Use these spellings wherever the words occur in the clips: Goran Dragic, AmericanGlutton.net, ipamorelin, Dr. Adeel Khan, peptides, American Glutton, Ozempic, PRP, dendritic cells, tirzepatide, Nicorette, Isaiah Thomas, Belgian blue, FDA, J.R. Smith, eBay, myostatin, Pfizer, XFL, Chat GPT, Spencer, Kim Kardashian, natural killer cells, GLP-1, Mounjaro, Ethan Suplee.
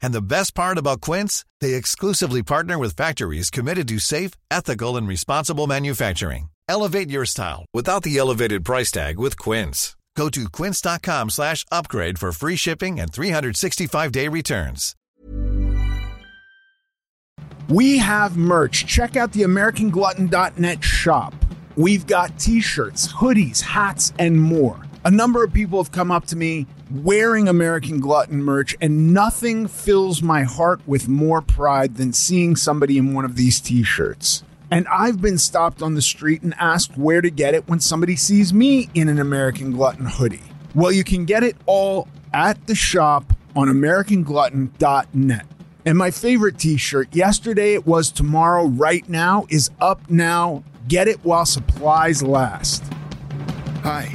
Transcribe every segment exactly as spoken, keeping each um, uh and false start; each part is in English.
And the best part about Quince, they exclusively partner with factories committed to safe, ethical, and responsible manufacturing. Elevate your style without the elevated price tag with Quince. Go to quince.com slash upgrade for free shipping and three sixty-five day returns. We have merch. Check out the American Glutton dot net shop. We've got t-shirts, hoodies, hats, and more. A number of people have come up to me wearing American Glutton merch, and nothing fills my heart with more pride than seeing somebody in one of these t-shirts. And I've been stopped on the street and asked where to get it when somebody sees me in an American Glutton hoodie. Well, you can get it all at the shop on American Glutton dot net. And my favorite t-shirt, yesterday it was tomorrow, right now is up now. Get it while supplies last. Hi.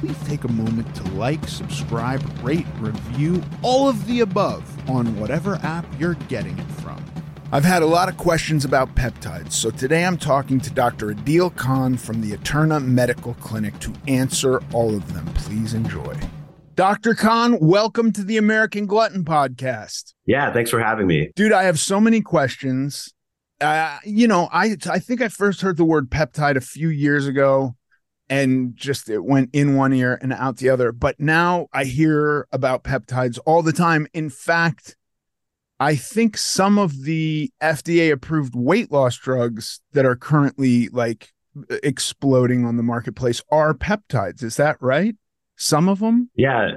please take a moment to like, subscribe, rate, review, all of the above on whatever app you're getting it from. I've had a lot of questions about peptides, so today I'm talking to Doctor Adeel Khan from the Eterna Medical Clinic to answer all of them. Please enjoy. Doctor Khan, welcome to the American Glutton Podcast. Yeah, thanks for having me. Dude, I have so many questions. Uh, you know, I I think I first heard the word peptide a few years ago. And just it went in one ear and out the other. But now I hear about peptides all the time. In fact, I think some of the F D A approved weight loss drugs that are currently like exploding on the marketplace are peptides. Is that right? Some of them? Yeah.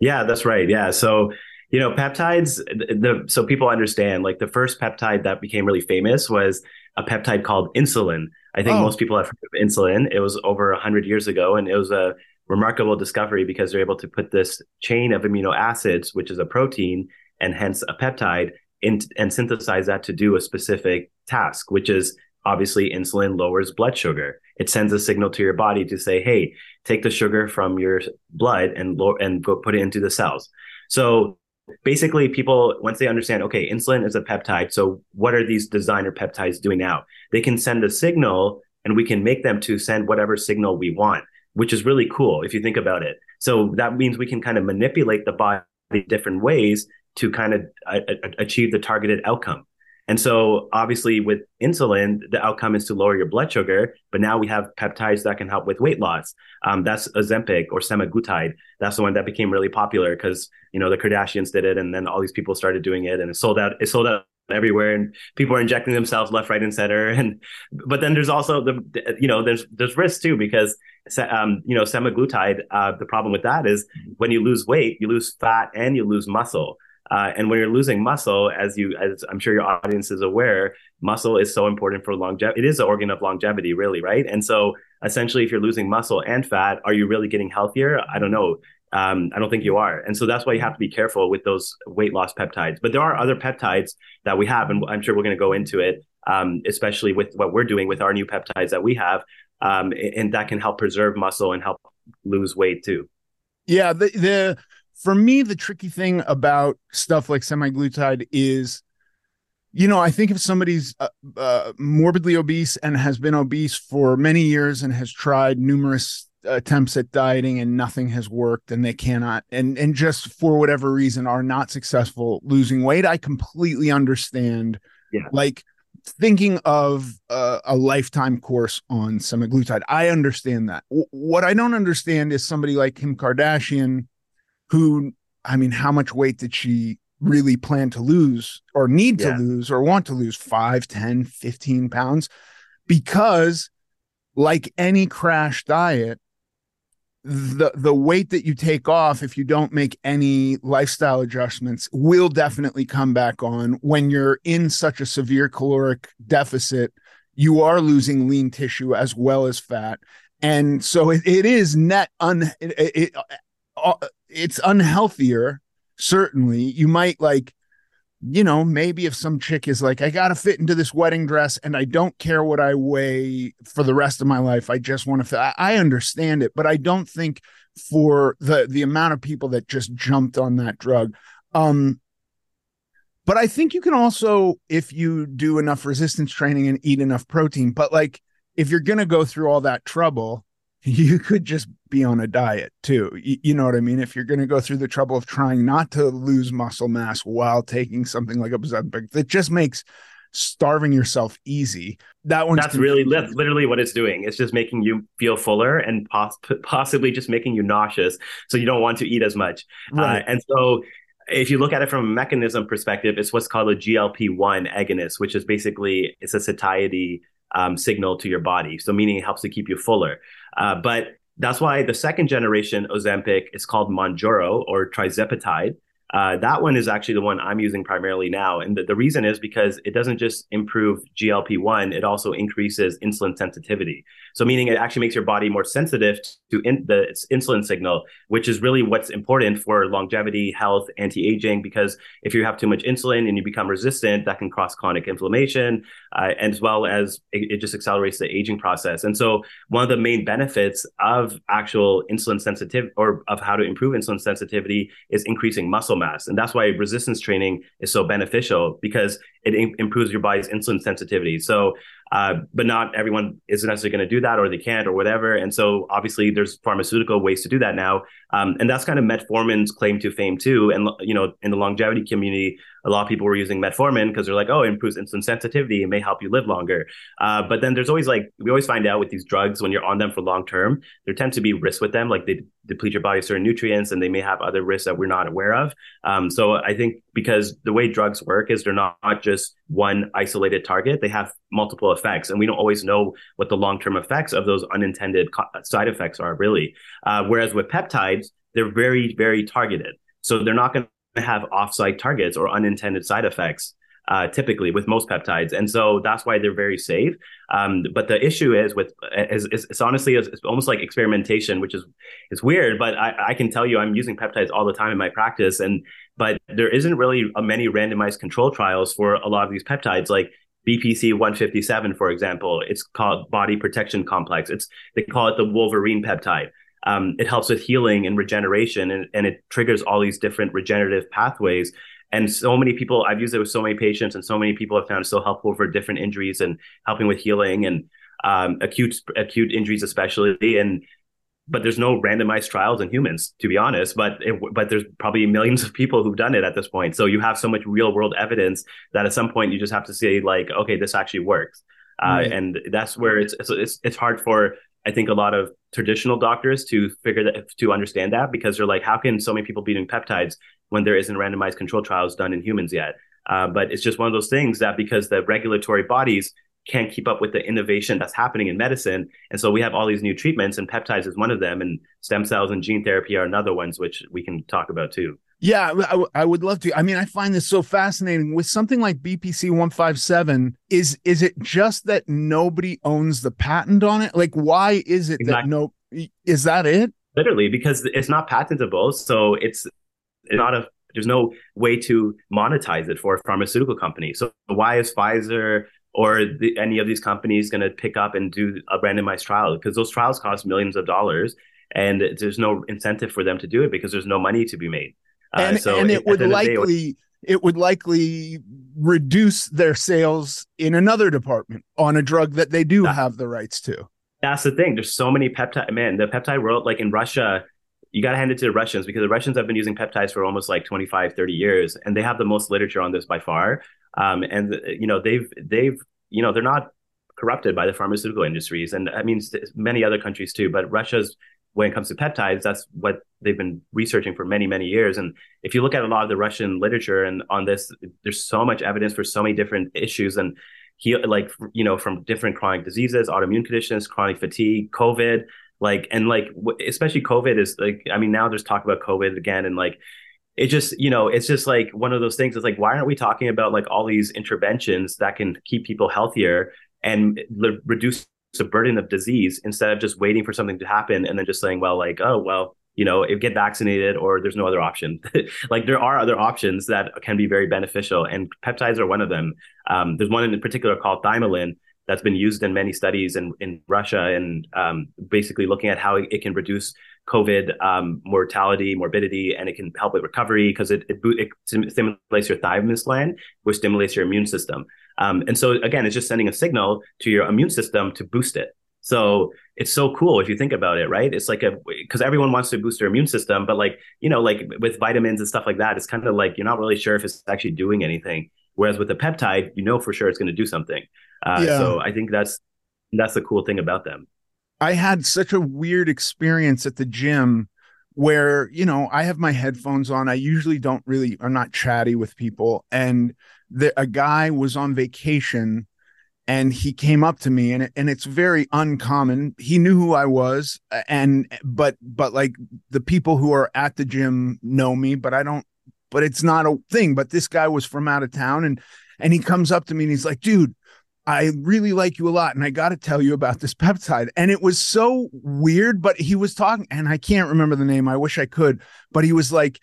Yeah, that's right. Yeah. So, you know, peptides, the so people understand, like the first peptide that became really famous was a peptide called insulin. I think oh. most people have heard of insulin. It was over one hundred years ago, and it was a remarkable discovery because they're able to put this chain of amino acids, which is a protein and hence a peptide, in, and synthesize that to do a specific task, which is obviously insulin lowers blood sugar. It sends a signal to your body to say, hey, take the sugar from your blood and lo- and go put it into the cells. So basically, people, once they understand, okay, insulin is a peptide, so what are these designer peptides doing now? They can send a signal, and we can make them to send whatever signal we want, which is really cool if you think about it. So that means we can kind of manipulate the body different ways to kind of uh, achieve the targeted outcome. And so obviously with insulin, the outcome is to lower your blood sugar, but now we have peptides that can help with weight loss. Um, that's Ozempic or semaglutide. That's the one that became really popular because, you know, the Kardashians did it and then all these people started doing it and it sold out, it sold out everywhere and people are injecting themselves left, right, and center. And, but then there's also the, you know, there's, there's risk too, because, um, you know, semaglutide, uh, the problem with that is when you lose weight, you lose fat and you lose muscle. Uh, and when you're losing muscle, as you, as I'm sure your audience is aware, muscle is so important for longevity. It is an organ of longevity, really, right? And so essentially, if you're losing muscle and fat, are you really getting healthier? I don't know. Um, I don't think you are. And so that's why you have to be careful with those weight loss peptides. But there are other peptides that we have, and I'm sure we're going to go into it, um, especially with what we're doing with our new peptides that we have, um, and that can help preserve muscle and help lose weight too. Yeah, the the... For me, the tricky thing about stuff like semaglutide is You know, I think if somebody's uh, uh, morbidly obese and has been obese for many years and has tried numerous attempts at dieting and nothing has worked and they cannot, and, and just for whatever reason are not successful losing weight, I completely understand. Yeah. Like thinking of uh, a lifetime course on semaglutide, I understand that. W- what I don't understand is somebody like Kim Kardashian, who, I mean, how much weight did she really plan to lose or need yeah. to lose or want to lose? Five, ten, fifteen pounds, because like any crash diet, the the weight that you take off, if you don't make any lifestyle adjustments, will definitely come back on. When you're in such a severe caloric deficit, you are losing lean tissue as well as fat, and so it, it is net un it, it, it it's unhealthier. Certainly, you might, like, you know, maybe if some chick is like, I got to fit into this wedding dress and I don't care what I weigh for the rest of my life, I just want to fit. I, I understand it, but I don't think for the, the amount of people that just jumped on that drug. Um, but I think you can also, if you do enough resistance training and eat enough protein, but like, if you're going to go through all that trouble, you could just be on a diet too. You know what I mean? If you're going to go through the trouble of trying not to lose muscle mass while taking something like Ozempic, that just makes starving yourself easy. That one's that's really that's literally what it's doing. It's just making you feel fuller and poss- possibly just making you nauseous, so you don't want to eat as much. Right. Uh, and so if you look at it from a mechanism perspective, it's what's called a G L P one agonist, which is basically it's a satiety Um, signal to your body. So meaning it helps to keep you fuller. Uh, but that's why the second generation Ozempic is called Mounjaro or tirzepatide. Uh, that one is actually the one I'm using primarily now. And the, the reason is because it doesn't just improve G L P one, it also increases insulin sensitivity. So meaning it actually makes your body more sensitive to in, the its insulin signal, which is really what's important for longevity, health, anti-aging, because if you have too much insulin and you become resistant, that can cause chronic inflammation, uh, and as well as it, it just accelerates the aging process. And so one of the main benefits of actual insulin sensitivity, or of how to improve insulin sensitivity, is increasing muscle mass. And that's why resistance training is so beneficial, because it im- improves your body's insulin sensitivity. So Uh, but not everyone is necessarily going to do that, or they can't, or whatever. And so obviously there's pharmaceutical ways to do that now. Um, and that's kind of Metformin's claim to fame too. And, you know, in the longevity community, a lot of people were using Metformin because they're like, oh, it improves insulin sensitivity, it may help you live longer. Uh, but then there's always, like, we always find out with these drugs, when you're on them for long term, there tends to be risks with them, like they deplete your body of certain nutrients, and they may have other risks that we're not aware of. Um, so I think because the way drugs work is they're not, not just one isolated target, they have multiple effects, and we don't always know what the long-term effects of those unintended co- side effects are, really. Uh, whereas with peptides, they're very, very targeted. So they're not going to have off-site targets or unintended side effects, uh, typically, with most peptides. And so that's why they're very safe. Um, but the issue is with is, is, it's honestly it's, it's almost like experimentation, which is it's weird. But I, I can tell you, I'm using peptides all the time in my practice, and but there isn't really a many randomized control trials for a lot of these peptides, like B P C one fifty-seven, for example. It's called body protection complex. It's they call it the Wolverine peptide. Um, it helps with healing and regeneration, and, and it triggers all these different regenerative pathways. And so many people, I've used it with so many patients, and so many people have found it so helpful for different injuries and helping with healing and um, acute acute injuries especially. And but there's no randomized trials in humans, to be honest, but it, but there's probably millions of people who've done it at this point. So you have so much real world evidence that at some point you just have to say, like, okay, this actually works. Right. Uh, and that's where it's, it's, it's hard for, I think, a lot of traditional doctors to figure that, to understand that, because they're like, how can so many people be doing peptides when there isn't randomized control trials done in humans yet? Uh, but it's just one of those things that, because the regulatory bodies can't keep up with the innovation that's happening in medicine. And so we have all these new treatments, and peptides is one of them, and stem cells and gene therapy are another ones, which we can talk about too. Yeah, I, w- I would love to. I mean, I find this so fascinating with something like B P C one fifty-seven. Is is it just that nobody owns the patent on it? Like, why is it exactly. that no, is that it? Literally, because it's not patentable. So it's not a, there's no way to monetize it for a pharmaceutical company. So why is Pfizer or the, any of these companies going to pick up and do a randomized trial? Because those trials cost millions of dollars, and there's no incentive for them to do it because there's no money to be made. Uh, and so and it, it would likely, it would likely reduce their sales in another department on a drug that they do have the rights to. That's the thing. There's so many peptide, man, the peptide world, like in Russia, you got to hand it to the Russians because the Russians have been using peptides for almost like twenty-five, thirty years. And they have the most literature on this by far. Um, and, you know, they've, they've, you know, they're not corrupted by the pharmaceutical industries. And I mean, many other countries too, but Russia's, when it comes to peptides, that's what they've been researching for many, many years. And if you look at a lot of the Russian literature and on this, there's so much evidence for so many different issues and he, like, you know, from different chronic diseases, autoimmune conditions, chronic fatigue, COVID, like, and like, especially COVID is like, I mean, now there's talk about COVID again. And like, it just, you know, it's just like one of those things. It's like, why aren't we talking about like all these interventions that can keep people healthier and l- reduce the burden of disease instead of just waiting for something to happen and then just saying, well, like, oh, well, you know, if get vaccinated or there's no other option. Like there are other options that can be very beneficial and peptides are one of them. Um, there's one in particular called thymulin that's been used in many studies in, in Russia and um, basically looking at how it can reduce COVID um, mortality, morbidity, and it can help with recovery because it, it, it stimulates your thymus gland, which stimulates your immune system. Um, and so, again, it's just sending a signal to your immune system to boost it. So it's so cool if you think about it, right? It's like a, because everyone wants to boost their immune system, but like, you know, like with vitamins and stuff like that, it's kind of like you're not really sure if it's actually doing anything. Whereas with a peptide, you know for sure it's going to do something. Uh, yeah. So I think that's that's the cool thing about them. I had such a weird experience at the gym where, you know, I have my headphones on. I usually don't really, I'm not chatty with people. And the, a guy was on vacation and he came up to me and, and it's very uncommon. He knew who I was. And but but like the people who are at the gym know me, but I don't. But it's not a thing. But this guy was from out of town and and he comes up to me and he's like, dude, I really like you a lot. And I got to tell you about this peptide. And it was so weird, but he was talking and I can't remember the name. I wish I could. But he was like,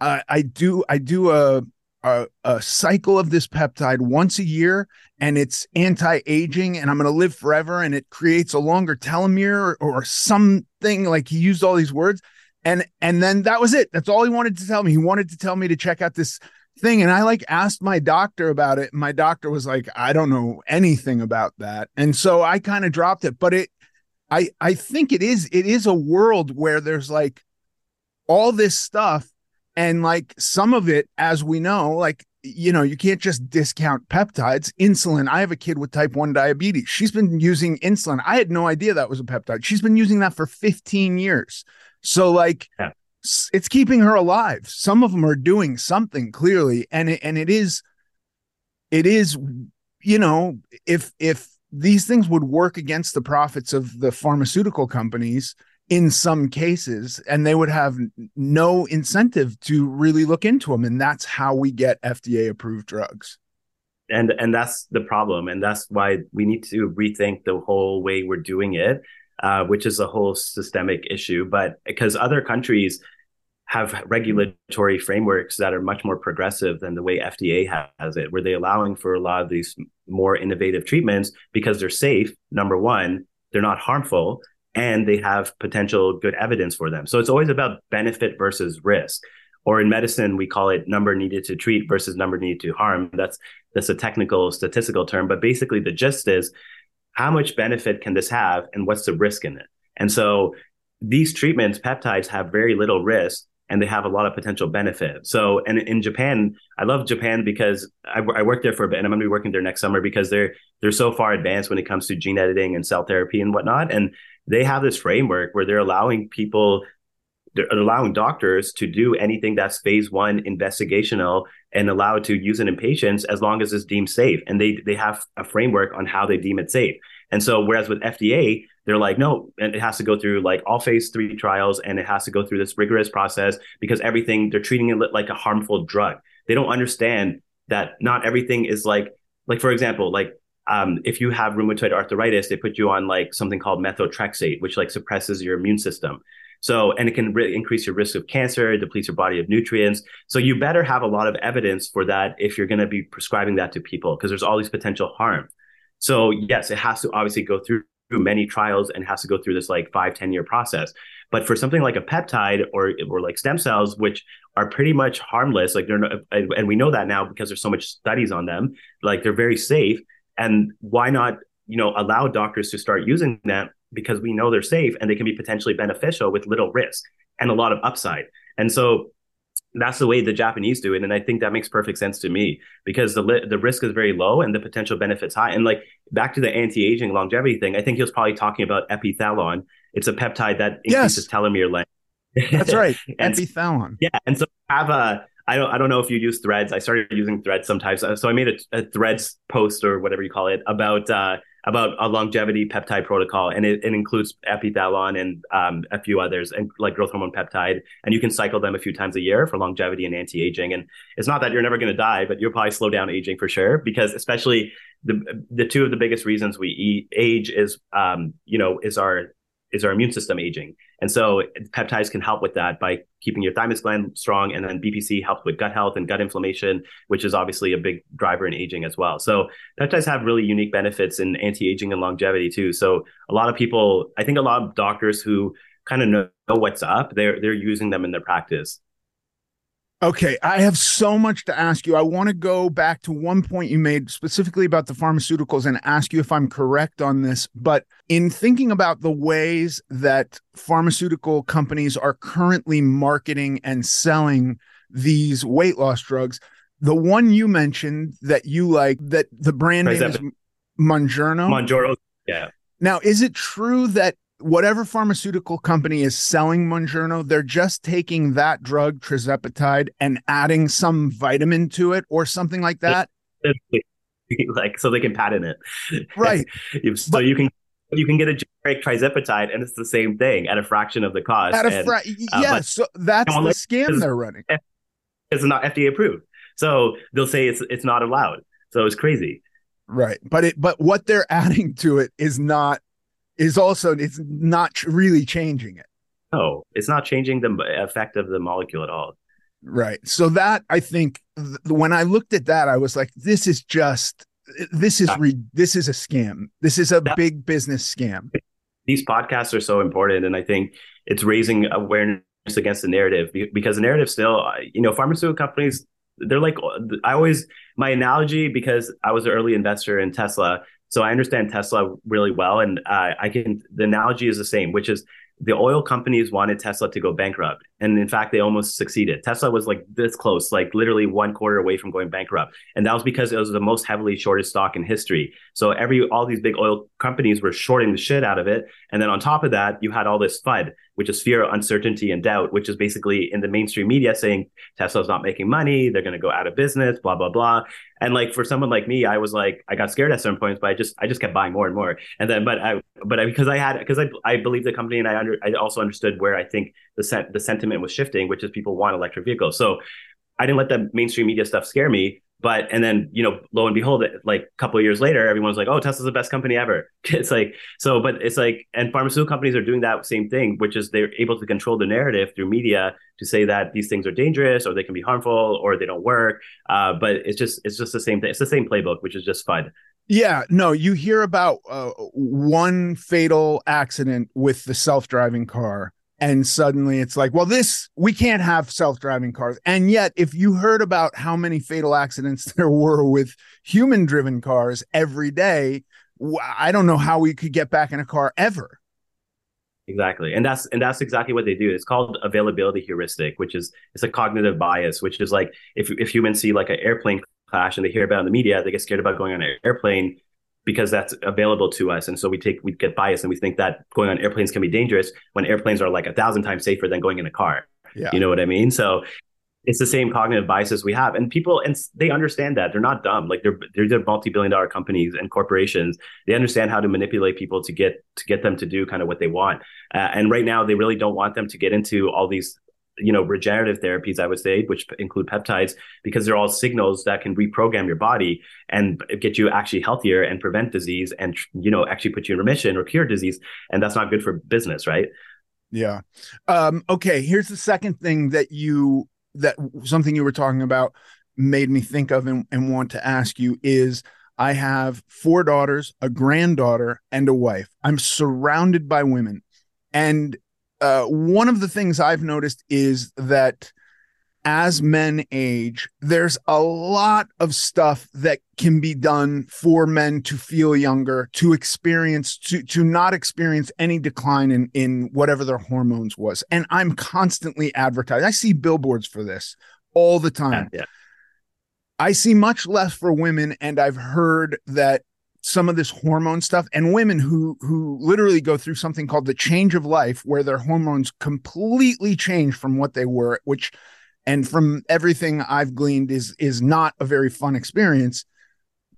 uh, I do I do a, a, a cycle of this peptide once a year and it's anti-aging and I'm going to live forever. And it creates a longer telomere or, or something like he used all these words. And and then that was it. That's all he wanted to tell me. He wanted to tell me to check out this thing. And I like asked my doctor about it. And my doctor was like, I don't know anything about that. And so I kind of dropped it. But it I I think it is it is a world where there's like all this stuff. And like some of it, as we know, like, you know, you can't just discount peptides. Insulin. I have a kid with type one diabetes. She's been using insulin. I had no idea that was a peptide. She's been using that for fifteen years. So like yeah. It's keeping her alive. Some of them are doing something clearly. And it, and it is, it is, you know, if, if these things would work against the profits of the pharmaceutical companies in some cases, and they would have no incentive to really look into them. And that's how we get F D A approved drugs. And, and that's the problem. And that's why we need to rethink the whole way we're doing it. Uh, which is a whole systemic issue, but because other countries have regulatory frameworks that are much more progressive than the way F D A has it, where they're allowing for a lot of these more innovative treatments because they're safe, number one, they're not harmful, and they have potential good evidence for them. So it's always about benefit versus risk. Or in medicine, we call it number needed to treat versus number needed to harm. That's that's a technical statistical term, but basically the gist is, how much benefit can this have and what's the risk in it? And so these treatments, peptides, have very little risk and they have a lot of potential benefit. So, and in Japan, I love Japan because I, I worked there for a bit and I'm going to be working there next summer because they're they're so far advanced when it comes to gene editing and cell therapy and whatnot. And they have this framework where they're allowing people, they're allowing doctors to do anything that's phase one investigational and allowed to use it in patients as long as it's deemed safe. And they they have a framework on how they deem it safe. And so whereas with F D A, they're like, no, and it has to go through like all phase three trials and it has to go through this rigorous process because everything, they're treating it like a harmful drug. They don't understand that not everything is like, like, for example, like um, if you have rheumatoid arthritis, they put you on like something called methotrexate, which like suppresses your immune system. So, and it can really increase your risk of cancer, depletes your body of nutrients. So you better have a lot of evidence for that if you're going to be prescribing that to people, because there's all these potential harm. So yes, it has to obviously go through many trials and has to go through this like five, ten year process. But for something like a peptide or or like stem cells, which are pretty much harmless, like they're not, and we know that now because there's so much studies on them, like they're very safe. And why not, you know, allow doctors to start using that because we know they're safe and they can be potentially beneficial with little risk and a lot of upside. And so that's the way the Japanese do it. And I think that makes perfect sense to me because the li- the risk is very low and the potential benefit's high. And like back to the anti-aging longevity thing, I think he was probably talking about epithalon. It's a peptide that increases yes. telomere length. That's right. and, epithalon. Yeah. And so have a, I don't I don't know if you use threads. I started using threads sometimes. So I made a, a threads post or whatever you call it about uh, about a longevity peptide protocol. And it, it includes epithalon and um, a few others and like growth hormone peptide. And you can cycle them a few times a year for longevity and anti-aging. And it's not that you're never going to die, but you'll probably slow down aging for sure, because especially the the two of the biggest reasons we eat, age is, um, you know, is our is our immune system aging. And so peptides can help with that by keeping your thymus gland strong. And then B P C helps with gut health and gut inflammation, which is obviously a big driver in aging as well. So peptides have really unique benefits in anti-aging and longevity too. So a lot of people, I think a lot of doctors who kind of know what's up, they're they're using them in their practice. Okay, I have so much to ask you. I want to go back to one point you made specifically about the pharmaceuticals and ask you if I'm correct on this. But in thinking about the ways that pharmaceutical companies are currently marketing and selling these weight loss drugs, the one you mentioned that you like, that the brand name is Mounjaro? Mounjaro, yeah. Now, is it true that whatever pharmaceutical company is selling Mounjaro, they're just taking that drug, tirzepatide, and adding some vitamin to it or something like that? Like, so they can patent it. Right. so but, you can you can get a generic tirzepatide and it's the same thing at a fraction of the cost. At a fra- and, uh, yeah, but, so that's the scam they're running. It's not F D A approved. So they'll say it's it's not allowed. So it's crazy. Right. But it but what they're adding to it is not is also, it's not really changing it. No, it's not changing the effect of the molecule at all. Right. So that, I think, th- when I looked at that, I was like, this is just, this is, re- this is a scam. This is a That's, big business scam. These podcasts are so important. And I think it's raising awareness against the narrative, because the narrative still, you know, pharmaceutical companies, they're like, I always, my analogy, because I was an early investor in Tesla, so I understand Tesla really well, and uh, I can. The analogy is the same, which is the oil companies wanted Tesla to go bankrupt, and in fact, they almost succeeded. Tesla was like this close, like literally one quarter away from going bankrupt, and that was because it was the most heavily shorted stock in history. So every all these big oil companies were shorting the shit out of it, and then on top of that, you had all this FUD, which is fear, uncertainty, and doubt, which is basically in the mainstream media saying Tesla's not making money, they're going to go out of business, blah, blah, blah. And like for someone like me, I was like, I got scared at certain points, but I just I just kept buying more and more. And then, but I, but I, because I had, because I I believed the company, and I under, I also understood where I think the sen- the sentiment was shifting, which is people want electric vehicles. So I didn't let the mainstream media stuff scare me. But, and then, you know, lo and behold, like a couple of years later, everyone's like, oh, Tesla's the best company ever. It's like, so, but it's like, and pharmaceutical companies are doing that same thing, which is they're able to control the narrative through media to say that these things are dangerous or they can be harmful or they don't work. Uh, but it's just, it's just the same thing. It's the same playbook, which is just fun. Yeah, no, you hear about uh, one fatal accident with the self-driving car. And suddenly it's like, well, this, we can't have self-driving cars. And yet, if you heard about how many fatal accidents there were with human-driven cars every day, I don't know how we could get back in a car ever. Exactly. And that's and that's exactly what they do. It's called availability heuristic, which is it's a cognitive bias, which is like if, if humans see like an airplane crash and they hear about it in the media, they get scared about going on an airplane because that's available to us. And so we take, we get biased and we think that going on airplanes can be dangerous when airplanes are like a thousand times safer than going in a car. Yeah. You know what I mean? So it's the same cognitive biases we have, and people, and they understand that they're not dumb. Like they're, they're, they're multi-billion dollar companies and corporations. They understand how to manipulate people to get, to get them to do kind of what they want. Uh, and right now they really don't want them to get into all these, you know, regenerative therapies, I would say, which include peptides, because they're all signals that can reprogram your body and get you actually healthier and prevent disease and, you know, actually put you in remission or cure disease. And that's not good for business, right? Yeah. Um, okay. Here's the second thing that you, that something you were talking about made me think of and, and want to ask you is I have four daughters, a granddaughter, and a wife. I'm surrounded by women. And uh, one of the things I've noticed is that as men age, there's a lot of stuff that can be done for men to feel younger, to experience, to, to not experience any decline in, in whatever their hormones was. And I'm constantly advertising. I see billboards for this all the time. Yeah, yeah. I see much less for women, and I've heard that some of this hormone stuff, and women who who literally go through something called the change of life, where their hormones completely change from what they were, which, and from everything I've gleaned, is is not a very fun experience.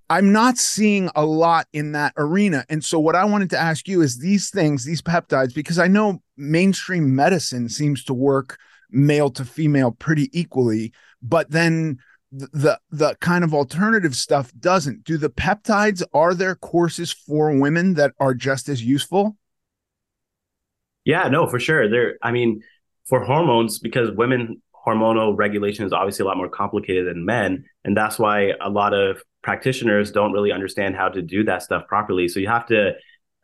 I'm not seeing a lot in that arena. And so what I wanted to ask you is these things, these peptides, because I know mainstream medicine seems to work male to female pretty equally, but then the the kind of alternative stuff doesn't. Do the peptides, are there courses for women that are just as useful? Yeah, no, for sure. There, I mean, for hormones, because women hormonal regulation is obviously a lot more complicated than men. And that's why a lot of practitioners don't really understand how to do that stuff properly. So you have to,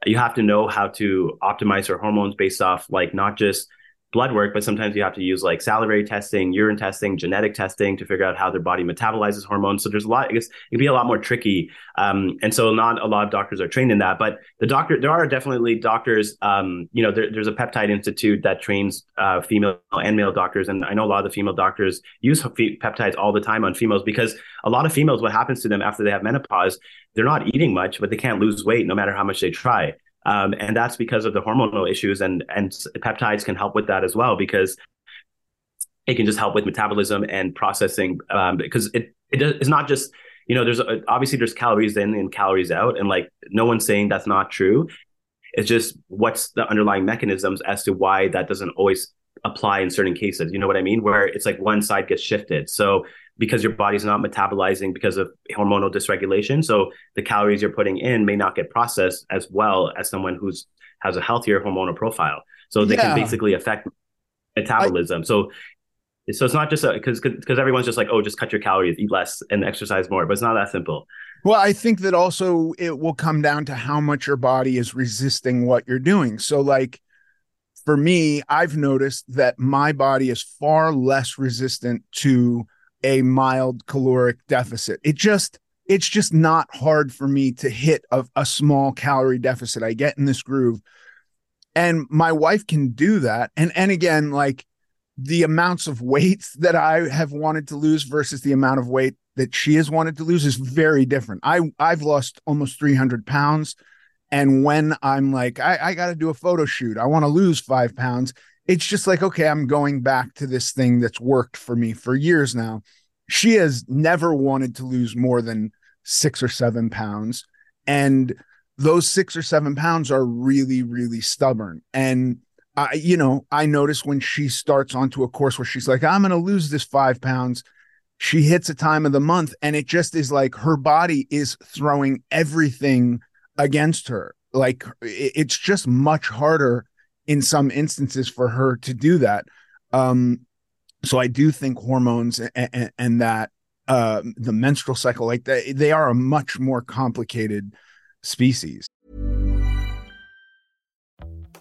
you have to know how to optimize your hormones based off, like, not just blood work, but sometimes you have to use like salivary testing, urine testing, genetic testing to figure out how their body metabolizes hormones. So there's a lot, I guess it can be a lot more tricky. Um, and so not a lot of doctors are trained in that, but the doctor, there are definitely doctors, um, you know, there, there's a peptide institute that trains uh, female and male doctors. And I know a lot of the female doctors use fe- peptides all the time on females, because a lot of females, what happens to them after they have menopause, they're not eating much, but they can't lose weight no matter how much they try. Um, and that's because of the hormonal issues, and, and peptides can help with that as well, because it can just help with metabolism and processing, um, because it, it does, it's not just, you know, there's a, obviously there's calories in and calories out, and like no one's saying that's not true. It's just what's the underlying mechanisms as to why that doesn't always apply in certain cases. You know what I mean? Where it's like one side gets shifted. So because your body's not metabolizing because of hormonal dysregulation, so the calories you're putting in may not get processed as well as someone who's has a healthier hormonal profile. So they yeah. can basically affect metabolism. I, so, so it's not just because because everyone's just like, oh, just cut your calories, eat less, and exercise more. But it's not that simple. Well, I think that also it will come down to how much your body is resisting what you're doing. So, like, for me, I've noticed that my body is far less resistant to a mild caloric deficit. It just, it's just not hard for me to hit a, a small calorie deficit. I get in this groove, and my wife can do that. And, and again, like the amounts of weight that I have wanted to lose versus the amount of weight that she has wanted to lose is very different. I I've lost almost three hundred pounds. And when I'm like, I, I got to do a photo shoot, I want to lose five pounds. It's just like, okay, I'm going back to this thing that's worked for me for years now. She has never wanted to lose more than six or seven pounds. And those six or seven pounds are really, really stubborn. And I, you know, I notice when she starts onto a course where she's like, I'm going to lose this five pounds. She hits a time of the month, and it just is like, her body is throwing everything against her. Like, it's just much harder in some instances for her to do that. Um, so I do think hormones and, and, and that uh, the menstrual cycle, like they, they are a much more complicated species.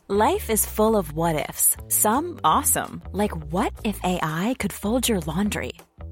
Life is full of what ifs, some awesome, like what if A I could fold your laundry?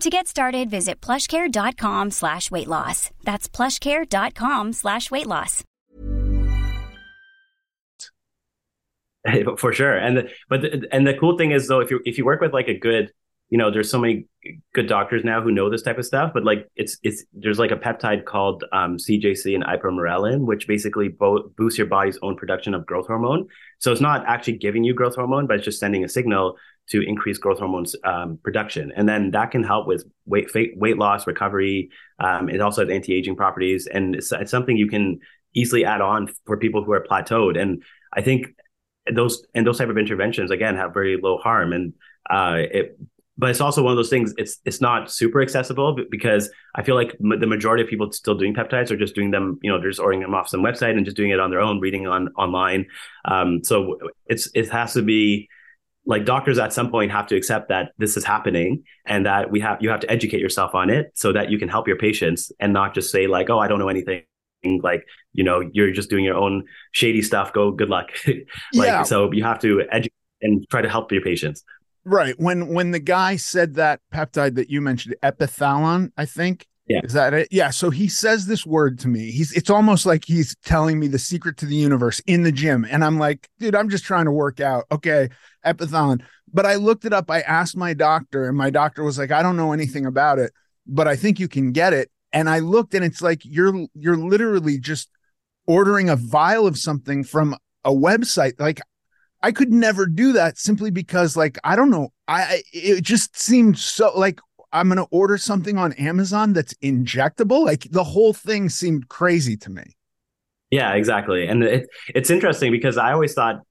To get started, visit plushcare.com slash weight loss. That's plushcare.com slash weight loss. For sure. And the, but the, and the cool thing is, though, if you if you work with like a good, you know, there's so many good doctors now who know this type of stuff, but like it's it's there's like a peptide called um, C J C and ipramorelin, which basically bo- boosts your body's own production of growth hormone. So it's not actually giving you growth hormone, but it's just sending a signal to increase growth hormones um, production. And then that can help with weight weight loss, recovery. Um, it also has anti-aging properties. And it's, it's something you can easily add on for people who are plateaued. And I think those and those type of interventions, again, have very low harm. And uh, it but it's also one of those things, it's it's not super accessible because I feel like m- the majority of people still doing peptides are just doing them, you know, they're just ordering them off some website and just doing it on their own, reading on online. Um, so it's it has to be, like doctors at some point have to accept that this is happening and that we have you have to educate yourself on it so that you can help your patients and not just say like, oh, I don't know anything. Like, you know, you're just doing your own shady stuff. Go, good luck. like yeah. So you have to educate and try to help your patients. Right. When when the guy said that peptide that you mentioned, epithalon, I think. Yeah. Is that it? Yeah. So he says this word to me. He's it's almost like he's telling me the secret to the universe in the gym. And I'm like, dude, I'm just trying to work out. Okay, epithalon. But I looked it up. I asked my doctor, and my doctor was like, I don't know anything about it, but I think you can get it. And I looked, and it's like you're you're literally just ordering a vial of something from a website. Like I could never do that simply because, like, I don't know. I it just seemed so like I'm going to order something on Amazon that's injectable. Like the whole thing seemed crazy to me. Yeah, exactly. And it, it's interesting because I always thought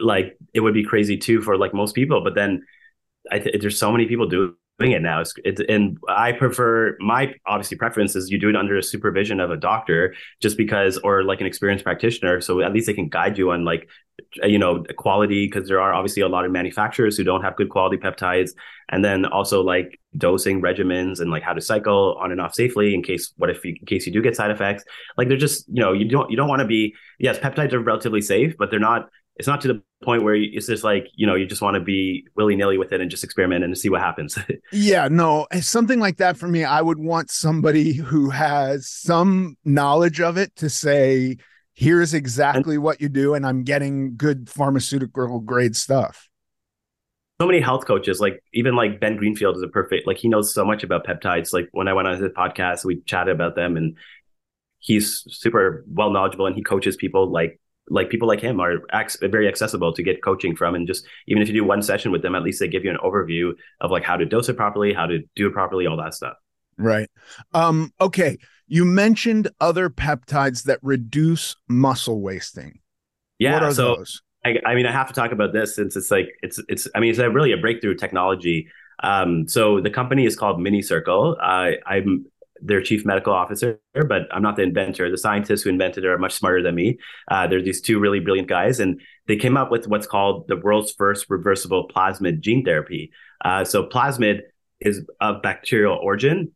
like it would be crazy too for like most people, but then I th- there's so many people doing it now. It's, it's, and I prefer my obviously preference is you do it under a supervision of a doctor just because, or like an experienced practitioner. So at least they can guide you on like, you know, quality, because there are obviously a lot of manufacturers who don't have good quality peptides. And then also like dosing regimens and like how to cycle on and off safely in case, what if you, in case you do get side effects, like they're just, you know, you don't, you don't want to be, yes, peptides are relatively safe, but they're not, it's not to the point where it's just like, you know, you just want to be willy-nilly with it and just experiment and see what happens. Yeah, no, something like that for me, I would want somebody who has some knowledge of it to say, here's exactly and, what you do, and I'm getting good pharmaceutical grade stuff. So many health coaches, like even like Ben Greenfield is a perfect, like he knows so much about peptides. Like when I went on his podcast, we chatted about them and he's super well knowledgeable and he coaches people like like people like him are ac- very accessible to get coaching from. And just, even if you do one session with them, at least they give you an overview of like how to dose it properly, how to do it properly, all that stuff. Right. Um, okay. You mentioned other peptides that reduce muscle wasting. Yeah. What are so those? I, I mean, I have to talk about this since it's like, it's, it's, I mean, it's really a breakthrough technology. Um, so the company is called Mini Circle. Uh, I'm, their chief medical officer, but I'm not the inventor. The scientists who invented it are much smarter than me. Uh, they're these two really brilliant guys, and they came up with what's called the world's first reversible plasmid gene therapy. Uh, so plasmid is of bacterial origin,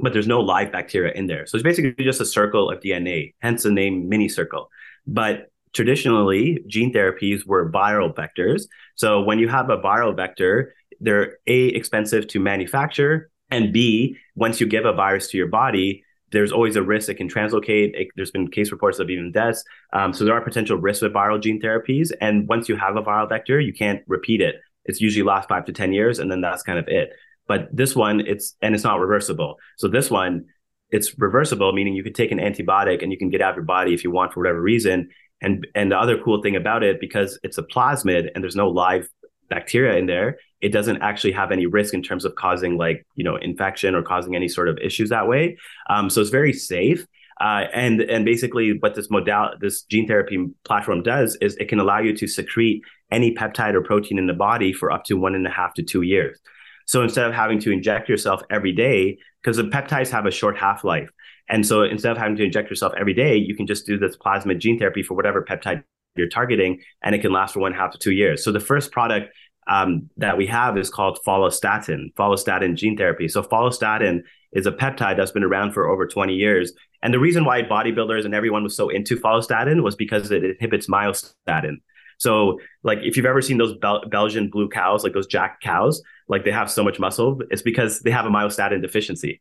but there's no live bacteria in there. So it's basically just a circle of D N A, hence the name Mini Circle. But traditionally, gene therapies were viral vectors. So when you have a viral vector, they're A, expensive to manufacture, and B, once you give a virus to your body, there's always a risk it can translocate. It, there's been case reports of even deaths. Um, so there are potential risks with viral gene therapies. And once you have a viral vector, you can't repeat it. It's usually lasts five to ten years, and then that's kind of it. But this one, it's and it's not reversible. So this one, it's reversible, meaning you can take an antibiotic and you can get out of your body if you want for whatever reason. And and the other cool thing about it, because it's a plasmid and there's no live bacteria in there, it doesn't actually have any risk in terms of causing like, you know, infection or causing any sort of issues that way. Um, so it's very safe. Uh, and and basically what this modal this gene therapy platform does is it can allow you to secrete any peptide or protein in the body for up to one and a half to two years. So instead of having to inject yourself every day, because the peptides have a short half-life. And so instead of having to inject yourself every day, you can just do this plasmid gene therapy for whatever peptide you're targeting, and it can last for one half to two years. So the first product um, that we have is called follistatin, follistatin gene therapy. So follistatin is a peptide that's been around for over twenty years. And the reason why bodybuilders and everyone was so into follistatin was because it inhibits myostatin. So like if you've ever seen those Bel- Belgian blue cows, like those jacked cows, like they have so much muscle, it's because they have a myostatin deficiency.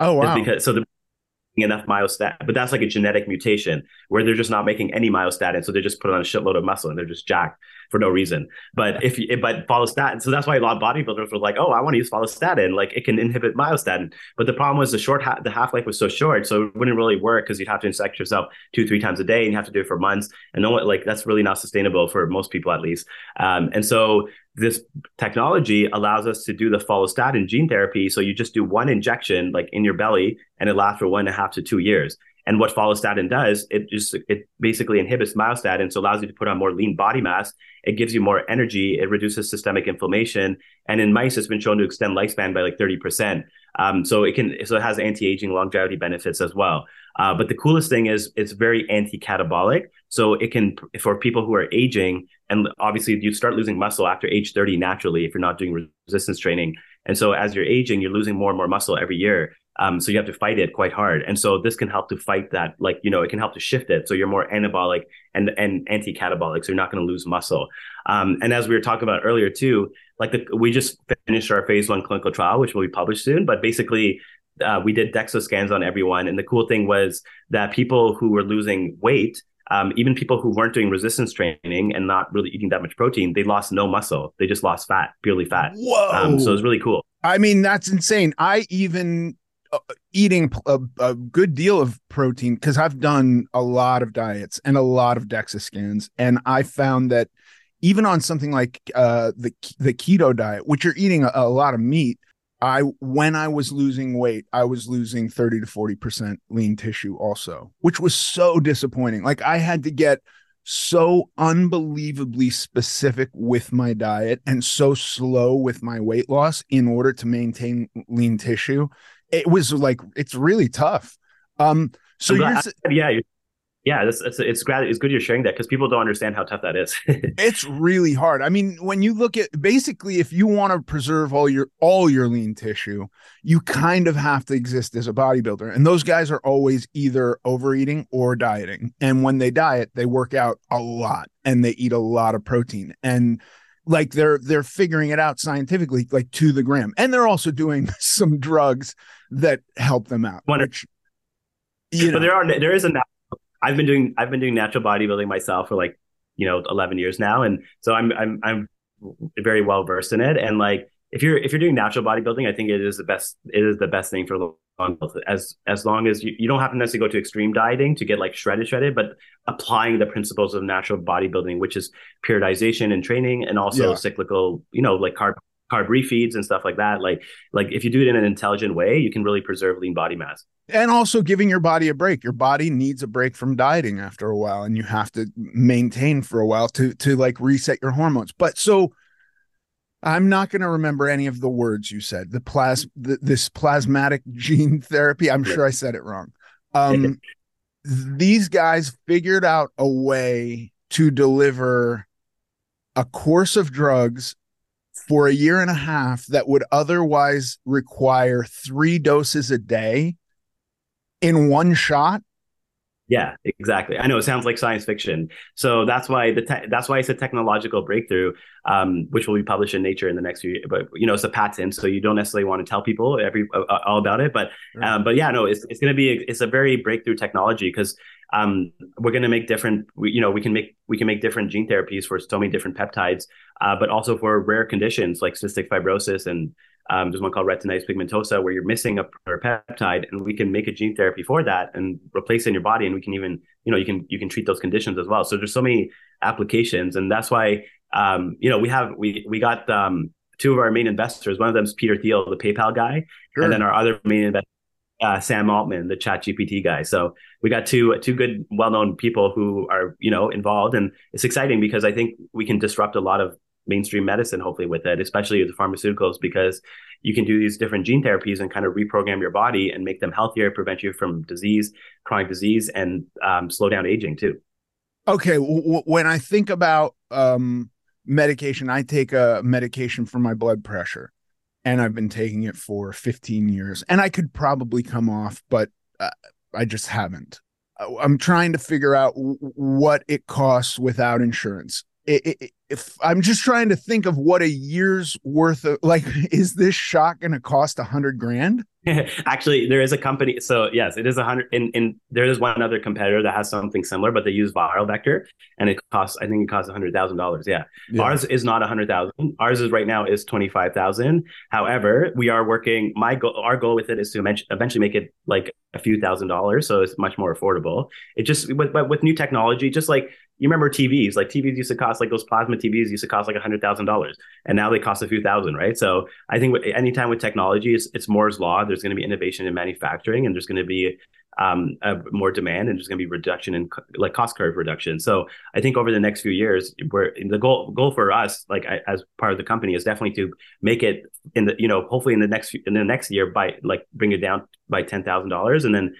Oh, wow. It's because, so they're making enough myostatin, but that's like a genetic mutation where they're just not making any myostatin. So they just put on a shitload of muscle and they're just jacked for no reason. But if you, but follistatin, so that's why a lot of bodybuilders were like, oh, I want to use follistatin. Like it can inhibit myostatin. But the problem was the short, ha- the half-life was so short. So it wouldn't really work because you'd have to inject yourself two, three times a day and you have to do it for months. And no one, like, that's really not sustainable for most people at least. Um, and so this technology allows us to do the follistatin gene therapy. So you just do one injection, like in your belly, and it lasts for one and a half to two years. And what follistatin does, it just it basically inhibits myostatin, so allows you to put on more lean body mass. It gives you more energy. It reduces systemic inflammation. And in mice, it's been shown to extend lifespan by like thirty percent. Um, so it can so it has anti-aging longevity benefits as well. Uh, but the coolest thing is it's very anti-catabolic. So it can, for people who are aging, and obviously you start losing muscle after age thirty naturally if you're not doing resistance training. And so as you're aging, you're losing more and more muscle every year. Um, so you have to fight it quite hard. And so this can help to fight that, like, you know, it can help to shift it. So you're more anabolic and, and anti-catabolic. So you're not going to lose muscle. Um, and as we were talking about earlier, too, like the, we just finished our phase one clinical trial, which will be published soon. But basically, uh, we did DEXA scans on everyone. And the cool thing was that people who were losing weight, um, even people who weren't doing resistance training and not really eating that much protein, they lost no muscle. They just lost fat, purely fat. Whoa! Um, so it was really cool. I mean, that's insane. I even... eating a, a good deal of protein because I've done a lot of diets and a lot of DEXA scans. And I found that even on something like uh, the the keto diet, which you're eating a, a lot of meat, I when I was losing weight, I was losing thirty to forty percent lean tissue also, which was so disappointing. Like I had to get so unbelievably specific with my diet and so slow with my weight loss in order to maintain lean tissue. It was like, it's really tough. Um, so you're, yeah, you're, yeah, that's, that's, it's glad it's good you're sharing that because people don't understand how tough that is. It's really hard. I mean, when you look at basically, if you want to preserve all your all your lean tissue, you kind of have to exist as a bodybuilder. And those guys are always either overeating or dieting. And when they diet, they work out a lot and they eat a lot of protein. And like they're they're figuring it out scientifically, like to the gram. And they're also doing some drugs that help them out. Which, you know. But there are there is a I've been doing I've been doing natural bodybuilding myself for like, you know, eleven years now. And so I'm I'm I'm very well versed in it. And like if you're if you're doing natural bodybuilding, I think it is the best it is the best thing for the long health. As as long as you, you don't have to necessarily go to extreme dieting to get like shredded shredded, but applying the principles of natural bodybuilding, which is periodization and training, and also yeah. cyclical, you know, like carb carb refeeds and stuff like that. Like like if you do it in an intelligent way, you can really preserve lean body mass. And also giving your body a break. Your body needs a break from dieting after a while, and you have to maintain for a while to to like reset your hormones. But so I'm not going to remember any of the words you said. The plas, the, this plasmatic gene therapy. I'm sure I said it wrong. Um, these guys figured out a way to deliver a course of drugs for a year and a half that would otherwise require three doses a day in one shot. Yeah, exactly. I know it sounds like science fiction. So that's why the te- that's why it's a technological breakthrough, um, which will be published in Nature in the next few. But you know, it's a patent, so you don't necessarily want to tell people every uh, all about it. But right. um, but yeah, no, it's it's going to be a, it's a very breakthrough technology because um, we're going to make different. We, you know, we can make we can make different gene therapies for so many different peptides, uh, but also for rare conditions like cystic fibrosis and. Um, there's one called retinitis pigmentosa where you're missing a, a peptide, and we can make a gene therapy for that and replace it in your body. And we can even, you know, you can you can treat those conditions as well. So there's so many applications, and that's why, um, you know, we have we we got um, two of our main investors. One of them is Peter Thiel, the PayPal guy, sure. And then our other main investor, uh, Sam Altman, the Chat G P T guy. So we got two two good, well known people who are you know involved, and it's exciting because I think we can disrupt a lot of mainstream medicine, hopefully, with it, especially with the pharmaceuticals, because you can do these different gene therapies and kind of reprogram your body and make them healthier, prevent you from disease, chronic disease, and um, slow down aging too. Okay. W- when I think about um, medication, I take a medication for my blood pressure, and I've been taking it for fifteen years, and I could probably come off, but uh, I just haven't. I'm trying to figure out w- what it costs without insurance. It, it, if I'm just trying to think of what a year's worth of, like, is this shot going to cost a hundred grand? Actually, there is a company. So yes, it is a hundred. And, and there is one other competitor that has something similar, but they use viral vector, and it costs, I think it costs a hundred thousand dollars. Yeah. yeah. Ours is not a hundred thousand. Ours is right now is twenty-five thousand. However, we are working, my goal, our goal with it is to eventually make it like a few thousand dollars. So it's much more affordable. It just, but with new technology, just like, you remember T Vs, like T Vs used to cost, like those plasmid T Vs used to cost like a hundred thousand dollars, and now they cost a few thousand, right? So I think with, anytime with technology, it's, it's Moore's law. There's going to be innovation in manufacturing, and there's going to be um, a, more demand, and there's going to be reduction in like cost curve reduction. So I think over the next few years, we're, the goal goal for us, like I, as part of the company, is definitely to make it in the, you know, hopefully in the next in the next year by like bring it down by ten thousand dollars, and then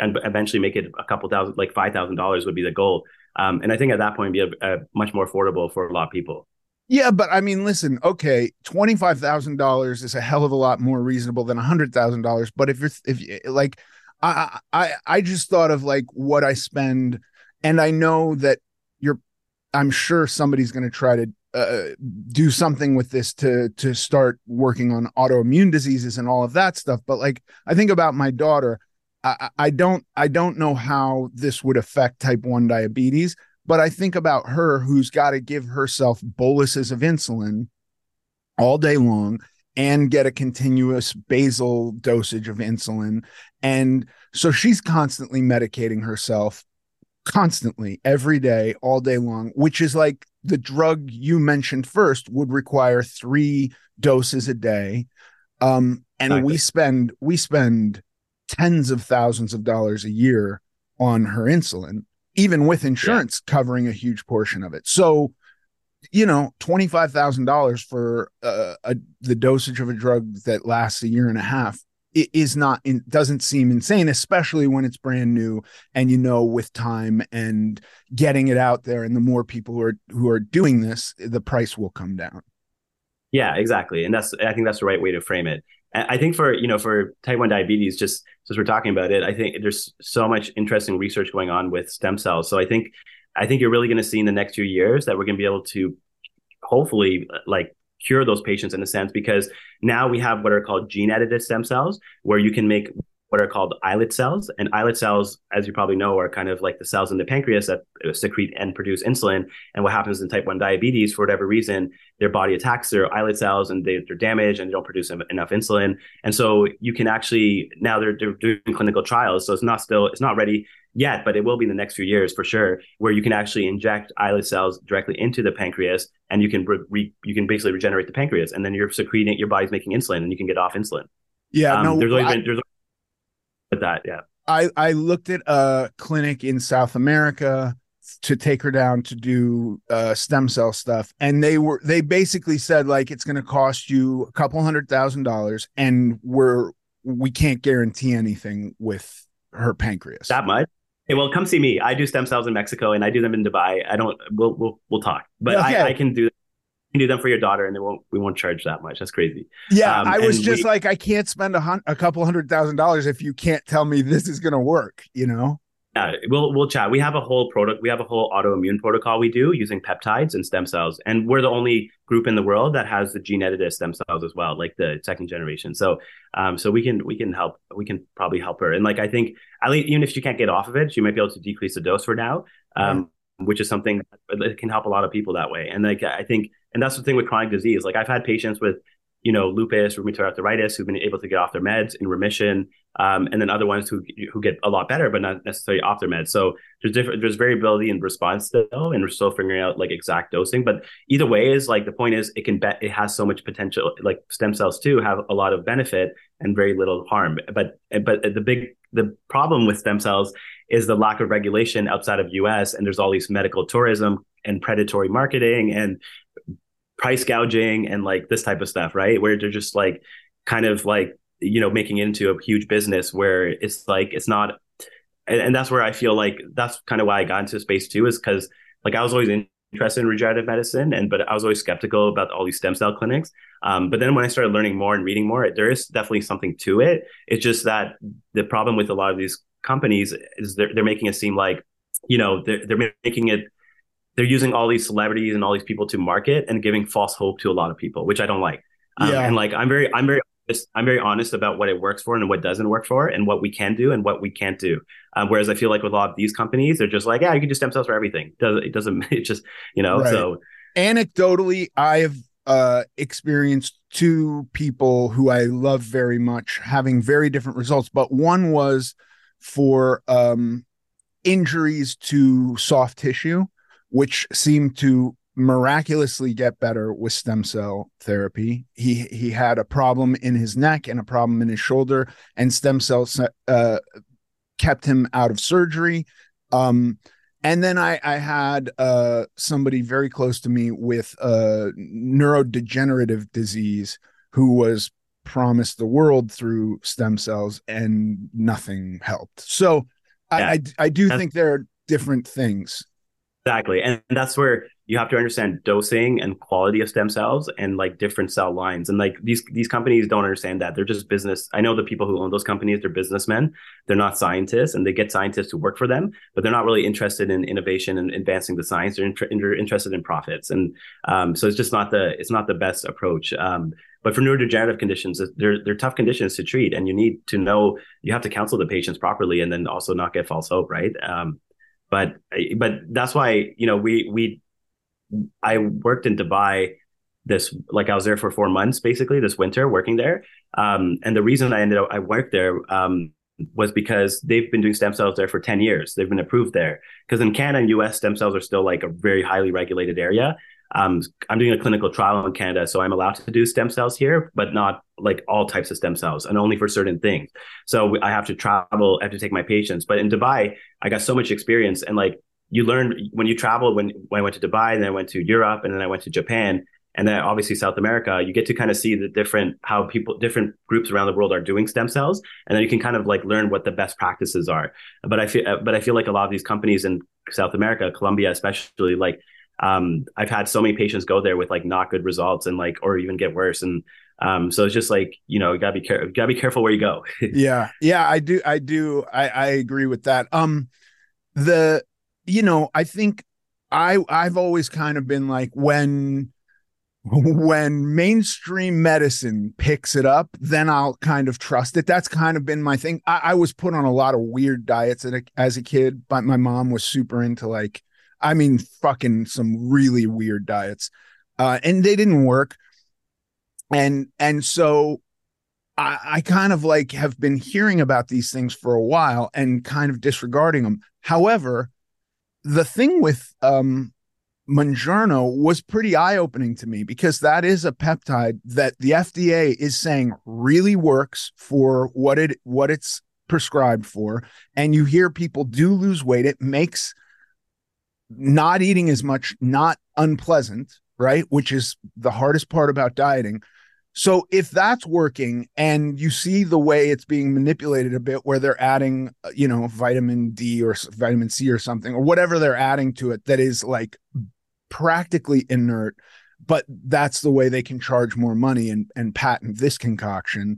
and eventually make it a couple thousand, like five thousand dollars would be the goal. Um, and I think at that point, it'd be a, a much more affordable for a lot of people. Yeah, but I mean, listen, okay, twenty-five thousand dollars is a hell of a lot more reasonable than a hundred thousand dollars. But if you're if like, I, I I just thought of like what I spend, and I know that you're, I'm sure somebody's going to try to uh, do something with this to to start working on autoimmune diseases and all of that stuff. But like, I think about my daughter. I, I don't I don't know how this would affect type one diabetes, but I think about her who's got to give herself boluses of insulin all day long and get a continuous basal dosage of insulin. And so she's constantly medicating herself, constantly, every day, all day long, which is like the drug you mentioned first would require three doses a day. Um, and exactly. we spend we spend tens of thousands of dollars a year on her insulin, even with insurance yeah. covering a huge portion of it. So, you know, twenty-five thousand dollars for uh, a, the dosage of a drug that lasts a year and a half, it is not, it doesn't seem insane, especially when it's brand new. And, you know, with time and getting it out there, and the more people who are, who are doing this, the price will come down. Yeah, exactly. And that's, I think that's the right way to frame it. I think for, you know, for type one diabetes, just since we're talking about it, I think there's so much interesting research going on with stem cells. So I think, I think you're really going to see in the next few years that we're going to be able to hopefully like cure those patients in a sense, because now we have what are called gene edited stem cells, where you can make what are called islet cells. And islet cells, as you probably know, are kind of like the cells in the pancreas that secrete and produce insulin. And what happens in type one diabetes, for whatever reason, their body attacks their islet cells, and they, they're damaged, and they don't produce enough insulin. And so you can actually, now they're, they're doing clinical trials, so it's not still, it's not ready yet, but it will be in the next few years for sure, where you can actually inject islet cells directly into the pancreas, and you can re, you can basically regenerate the pancreas, and then you're secreting, your body's making insulin, and you can get off insulin. Yeah, um, no, there's always I- been, there's But that, yeah, I, I looked at a clinic in South America to take her down to do uh, stem cell stuff. And they were they basically said, like, it's going to cost you a couple hundred thousand dollars, and we're we can't guarantee anything with her pancreas. That much? Hey, well, come see me. I do stem cells in Mexico, and I do them in Dubai. I don't we'll we'll, we'll talk, but okay. I, I can do that. You can do them for your daughter, and they won't. We won't charge that much. That's crazy. Yeah, um, I was just we, like, I can't spend a, hun- a couple hundred thousand dollars if you can't tell me this is going to work. You know. Yeah, we'll we'll chat. We have a whole product. We have a whole autoimmune protocol we do using peptides and stem cells, and we're the only group in the world that has the gene edited stem cells as well, like the second generation. So, um, so we can we can help. We can probably help her. And like I think, at least even if she can't get off of it, she might be able to decrease the dose for now, um, mm-hmm. which is something that can help a lot of people that way. And like I think. And that's the thing with chronic disease. Like I've had patients with, you know, lupus, rheumatoid arthritis, who've been able to get off their meds in remission, um, and then other ones who who get a lot better, but not necessarily off their meds. So there's different, there's variability in response still, and we're still figuring out like exact dosing. But either way is like the point is it can bet it has so much potential. Like stem cells too have a lot of benefit and very little harm. But but the big the problem with stem cells is the lack of regulation outside of U S, and there's all these medical tourism and predatory marketing and price gouging and like this type of stuff, right? Where they're just like kind of like, you know, making it into a huge business where it's like, it's not. And, and that's where I feel like that's kind of why I got into space too, is because like I was always in, interested in regenerative medicine, and but I was always skeptical about all these stem cell clinics. Um, but then when I started learning more and reading more, there is definitely something to it. It's just that the problem with a lot of these companies is they're, they're making it seem like, you know, they're, they're making it, they're using all these celebrities and all these people to market and giving false hope to a lot of people, which I don't like. Um, yeah. And like, I'm very, I'm very, I'm very honest about what it works for and what doesn't work for, and what we can do and what we can't do. Um, whereas I feel like with a lot of these companies, they're just like, yeah, you can do stem cells for everything. It doesn't, it doesn't, it just, you know, right. So. Anecdotally, I've uh, experienced two people who I love very much having very different results, but one was for um, injuries to soft tissue, which seemed to miraculously get better with stem cell therapy. He he had a problem in his neck and a problem in his shoulder, and stem cells uh, kept him out of surgery. Um, and then I, I had uh, somebody very close to me with a neurodegenerative disease who was promised the world through stem cells, and nothing helped. So yeah. I, I, I do that's- think there are different things. Exactly. And that's where you have to understand dosing and quality of stem cells and like different cell lines. And like these these companies don't understand that. They're just business. I know the people who own those companies, they're businessmen. They're not scientists, and they get scientists to work for them, but they're not really interested in innovation and advancing the science. They're, inter- they're interested in profits. And um, so it's just not the it's not the best approach. Um, but for neurodegenerative conditions, they're they're tough conditions to treat. And you need to know, you have to counsel the patients properly and then also not get false hope, right? Um, But but that's why, you know, we we I worked in Dubai this like I was there for four months, basically this winter working there. Um, and the reason I ended up I worked there um, was because they've been doing stem cells there for ten years. They've been approved there because in Canada and U S stem cells are still like a very highly regulated area. Um, I'm doing a clinical trial in Canada, so I'm allowed to do stem cells here, but not like all types of stem cells and only for certain things. So I have to travel, I have to take my patients. But in Dubai, I got so much experience. And like you learn when you travel, when, when I went to Dubai, and then I went to Europe, and then I went to Japan, and then obviously South America, you get to kind of see the different, how people, different groups around the world are doing stem cells. And then you can kind of like learn what the best practices are. But I feel, but I feel like a lot of these companies in South America, Colombia especially, like, Um, I've had so many patients go there with like not good results and like, or even get worse. And, um, so it's just like, you know, you gotta be careful, gotta be careful where you go. yeah. Yeah, I do. I do. I, I agree with that. Um, the, you know, I think I, I've always kind of been like, when, when mainstream medicine picks it up, then I'll kind of trust it. That's kind of been my thing. I, I was put on a lot of weird diets as a, as a kid, but my mom was super into like, I mean, fucking some really weird diets, uh, and they didn't work. And and so I, I kind of like have been hearing about these things for a while and kind of disregarding them. However, the thing with um, Mounjaro was pretty eye-opening to me, because that is a peptide that the F D A is saying really works for what it what it's prescribed for. And you hear people do lose weight. It makes not eating as much not unpleasant, right? Which is the hardest part about dieting. So if that's working, and you see the way it's being manipulated a bit, where they're adding, you know, vitamin D or vitamin C or something, or whatever they're adding to it that is like practically inert, but that's the way they can charge more money and and patent this concoction.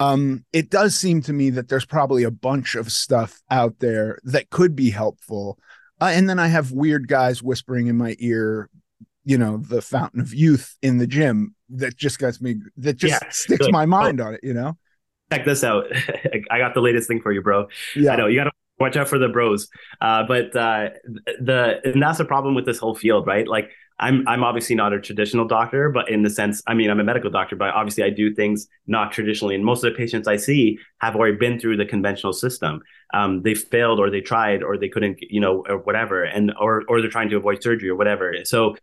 Um, it does seem to me that there's probably a bunch of stuff out there that could be helpful. Uh, and then I have weird guys whispering in my ear, you know, the fountain of youth in the gym that just gets me, that just yeah, sticks like, my mind oh, on it, you know? Check this out. I got the latest thing for you, bro. Yeah. I know you got to watch out for the bros. Uh, but uh, the, and that's the problem with this whole field, right? Like I'm, I'm obviously not a traditional doctor, but in the sense, I mean, I'm a medical doctor, but obviously I do things not traditionally. And most of the patients I see have already been through the conventional system. Um, they failed, or they tried, or they couldn't, you know, or whatever, and, or, or they're trying to avoid surgery or whatever. So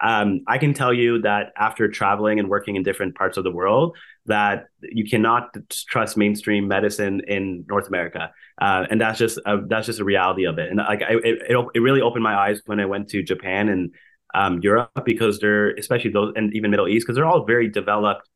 um, I can tell you that after traveling and working in different parts of the world, that you cannot trust mainstream medicine in North America. Uh, and that's just, a, that's just a reality of it. And like, I, it, it really opened my eyes when I went to Japan and um, Europe, because they're, especially those, and even Middle East, because they're all very developed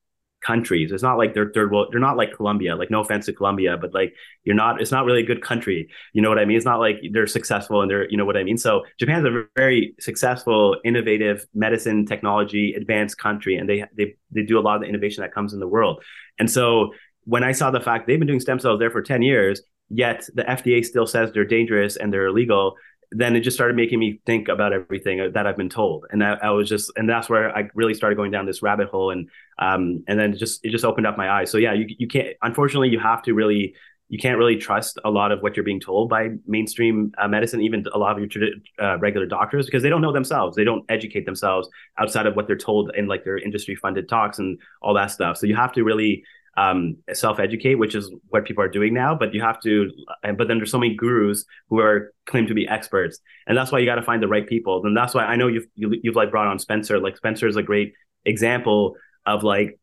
countries. It's not like they're third world. They're not like Colombia. Like, no offense to Colombia, but like you're not. It's not really a good country. You know what I mean? It's not like they're successful and they're. You know what I mean? So Japan's a very successful, innovative medicine, technology, advanced country, and they they they do a lot of the innovation that comes in the world. And so when I saw the fact they've been doing stem cells there for ten years, yet the F D A still says they're dangerous and they're illegal, then it just started making me think about everything that I've been told. And I, I was just, and that's where I really started going down this rabbit hole. And um, and then it just, it just opened up my eyes. So yeah, you you can't, unfortunately, you have to really, you can't really trust a lot of what you're being told by mainstream uh, medicine, even a lot of your uh, regular doctors, because they don't know themselves. They don't educate themselves outside of what they're told in like their industry funded talks and all that stuff. So you have to really um self-educate, which is what people are doing now, but you have to but then there's so many gurus who are claimed to be experts, and that's why you got to find the right people. And that's why I know you've you, you've like brought on Spencer. Like Spencer is a great example of like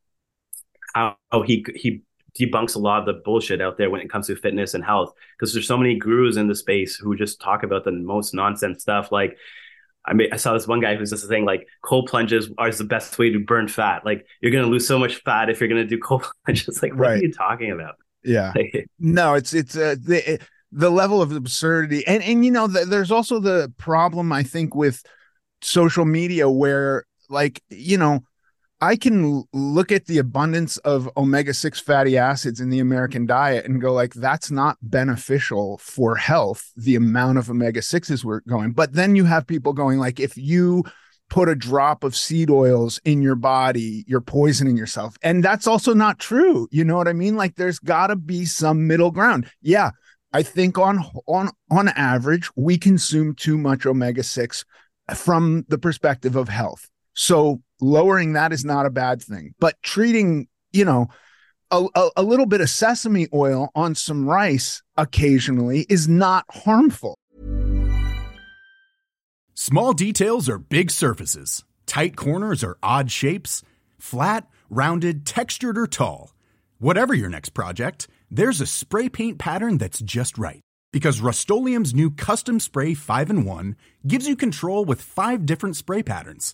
how he he debunks a lot of the bullshit out there when it comes to fitness and health, because there's so many gurus in the space who just talk about the most nonsense stuff. Like I mean, I saw this one guy who's just saying like cold plunges are the best way to burn fat. Like you're going to lose so much fat if you're going to do cold plunges. Like, what right. are you talking about? Yeah. No, it's, it's uh, the, the level of absurdity. And, and, you know, the, there's also the problem, I think, with social media where like, you know, I can look at the abundance of omega six fatty acids in the American diet and go like, that's not beneficial for health, the amount of omega sixes we're going. But then you have people going like, if you put a drop of seed oils in your body, you're poisoning yourself. And that's also not true. You know what I mean? Like there's got to be some middle ground. Yeah, I think on on on average, we consume too much omega six from the perspective of health. So lowering that is not a bad thing, but treating, you know, a, a, a little bit of sesame oil on some rice occasionally is not harmful. Small details are big surfaces, tight corners are odd shapes, flat, rounded, textured, or tall. Whatever your next project, there's a spray paint pattern that's just right. Because Rust-Oleum's new Custom Spray five in one gives you control with five different spray patterns.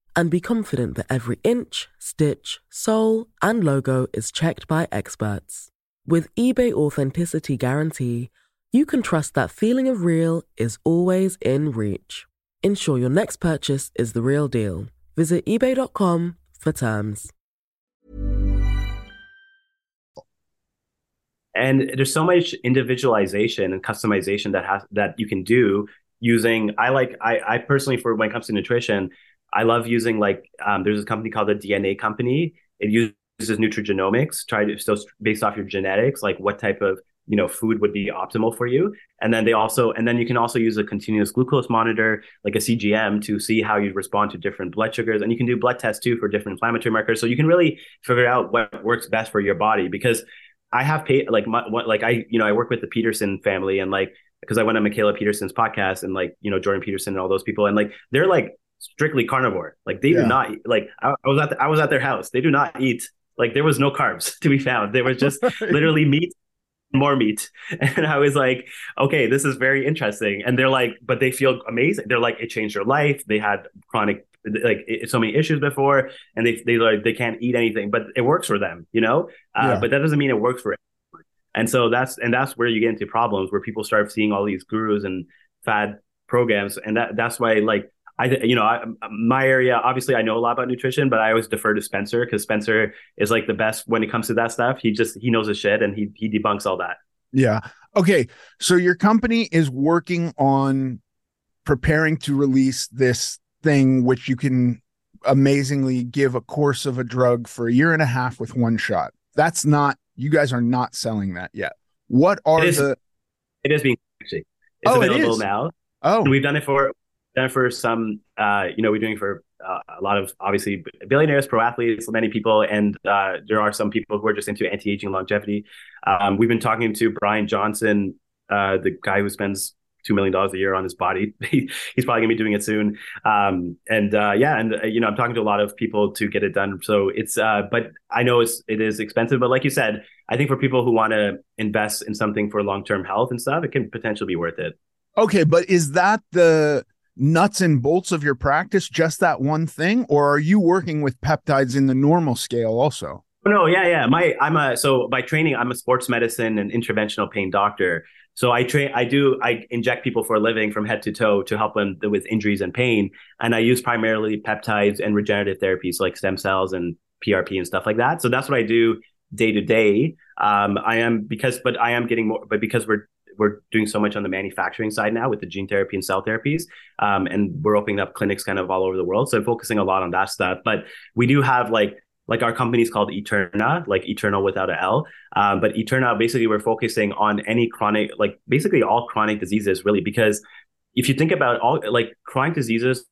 And be confident that every inch, stitch, sole, and logo is checked by experts. With eBay Authenticity Guarantee, you can trust that feeling of real is always in reach. Ensure your next purchase is the real deal. Visit ebay dot com for terms. And there's so much individualization and customization that has, that you can do using, I like, I, I personally, for when it comes to nutrition, I love using like, um, there's a company called the D N A Company. It uses nutrigenomics, try to, so based off your genetics, like what type of, you know, food would be optimal for you. And then they also, and then you can also use a continuous glucose monitor, like a C G M, to see how you respond to different blood sugars. And you can do blood tests too for different inflammatory markers. So you can really figure out what works best for your body, because I have paid, like my, what, like I, you know, I work with the Peterson family, and like, because I went on Michaela Peterson's podcast, and like, you know, Jordan Peterson and all those people. And like, they're like, strictly carnivore. Like they yeah. do not like I, I was at the, I was at their house. They do not eat. Like there was no carbs to be found. There was just literally meat, more meat. And I was like, okay, this is very interesting. And they're like, but they feel amazing. They're like, it changed their life. They had chronic like so many issues before, and they they like they can't eat anything, but it works for them, you know. Uh, yeah. But that doesn't mean it works for everyone. And so that's and that's where you get into problems where people start seeing all these gurus and fad programs, and that that's why like. I, you know, I, my area, obviously I know a lot about nutrition, but I always defer to Spencer because Spencer is like the best when it comes to that stuff. He just, he knows his shit and he, he debunks all that. Yeah. Okay. So your company is working on preparing to release this thing, which you can amazingly give a course of a drug for a year and a half with one shot. That's not, you guys are not selling that yet. What are it is, the, it is being, actually it's oh, available it is. now. Oh, and we've done it for Then for some, uh, you know, we're doing for uh, a lot of obviously billionaires, pro athletes, many people, and uh, there are some people who are just into anti-aging longevity. Um, we've been talking to Brian Johnson, uh, the guy who spends two million dollars a year on his body. He's probably gonna be doing it soon. Um, and uh, yeah, and uh, you know, I'm talking to a lot of people to get it done. So it's, uh, but I know it's it is expensive. But like you said, I think for people who want to invest in something for long-term health and stuff, it can potentially be worth it. Okay, but is that the nuts and bolts of your practice, just that one thing, or are you working with peptides in the normal scale also? No, yeah, yeah. My, I'm a so by training, I'm a sports medicine and interventional pain doctor. So I train, I do, I inject people for a living from head to toe to help them with injuries and pain, and I use primarily peptides and regenerative therapies like stem cells and P R P and stuff like that. So that's what I do day to day. Um, I am because, but I am getting more, but because we're. We're doing so much on the manufacturing side now with the gene therapy and cell therapies. Um, and we're opening up clinics kind of all over the world. So I'm focusing a lot on that stuff. But we do have like, like our company is called Eterna, like Eternal without an L. Um, but Eterna, basically we're focusing on any chronic, like basically all chronic diseases really, because if you think about all like chronic diseases,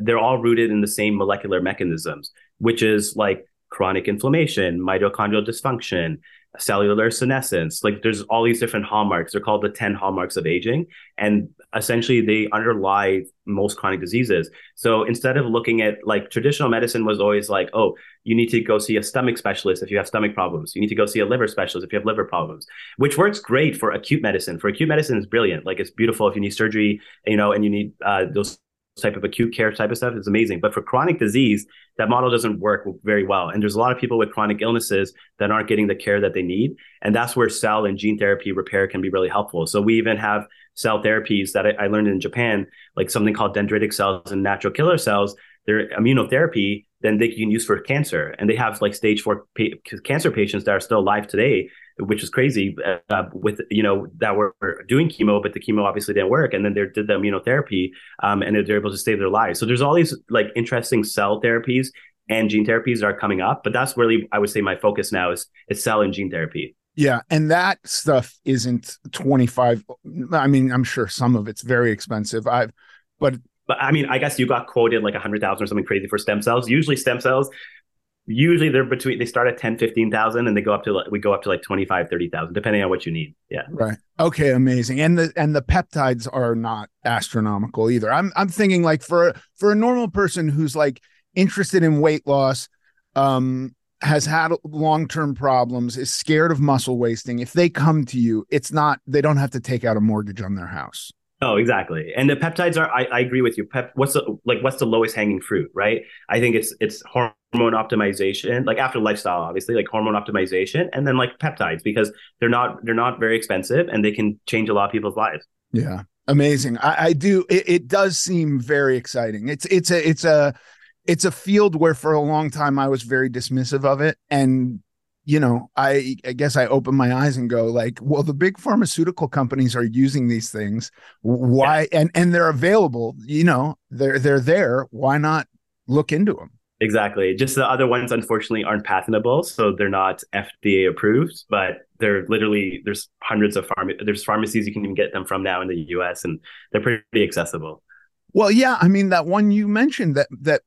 they're all rooted in the same molecular mechanisms, which is like chronic inflammation, mitochondrial dysfunction, cellular senescence. Like there's all these different hallmarks. They're called the ten hallmarks of aging. And essentially they underlie most chronic diseases. So instead of looking at like traditional medicine was always like, oh, you need to go see a stomach specialist if you have stomach problems. You need to go see a liver specialist if you have liver problems, which works great for acute medicine. For acute medicine is brilliant. Like it's beautiful if you need surgery, you know, and you need uh, those type of acute care type of stuff is amazing. But for chronic disease, that model doesn't work very well. And there's a lot of people with chronic illnesses that aren't getting the care that they need. And that's where cell and gene therapy repair can be really helpful. So we even have cell therapies that I, I learned in Japan, like something called dendritic cells and natural killer cells. They're immunotherapy, then they can use for cancer. And they have like stage four pa- cancer patients that are still alive today, which is crazy uh, with, you know, that were doing chemo, but the chemo obviously didn't work. And then they did the immunotherapy um, and they're able to save their lives. So there's all these like interesting cell therapies and gene therapies that are coming up. But that's really, I would say my focus now is, is cell and gene therapy. Yeah. And that stuff isn't twenty-five. I mean, I'm sure some of it's very expensive. I've, but But I mean, I guess you got quoted like a hundred thousand or something crazy for stem cells. Usually stem cells, usually they're between, they start at ten, fifteen thousand and they go up to, we go up to like twenty-five, thirty thousand, depending on what you need. Yeah. Right. Okay. Amazing. And the, and the peptides are not astronomical either. I'm, I'm thinking like for, for a normal person who's like interested in weight loss, um, has had long-term problems, is scared of muscle wasting. If they come to you, it's not, they don't have to take out a mortgage on their house. Oh, exactly. And the peptides are, I, I agree with you. Pep, what's the, like, what's the lowest hanging fruit, right? I think it's, it's hormone optimization, like after lifestyle, obviously, like hormone optimization and then like peptides, because they're not, they're not very expensive and they can change a lot of people's lives. Yeah. Amazing. I, I do. It, it does seem very exciting. It's, it's a, it's a, it's a field where for a long time I was very dismissive of it. And you know, I, I guess I open my eyes and go like, well, the big pharmaceutical companies are using these things. Why? Yeah. And, and they're available, you know, they're, they're there. Why not look into them? Exactly. Just the other ones, unfortunately, aren't patentable. So they're not F D A approved, but they're literally, there's hundreds of pharma, there's pharmacies you can even get them from now in the U S and they're pretty accessible. Well, yeah. I mean, that one you mentioned that, that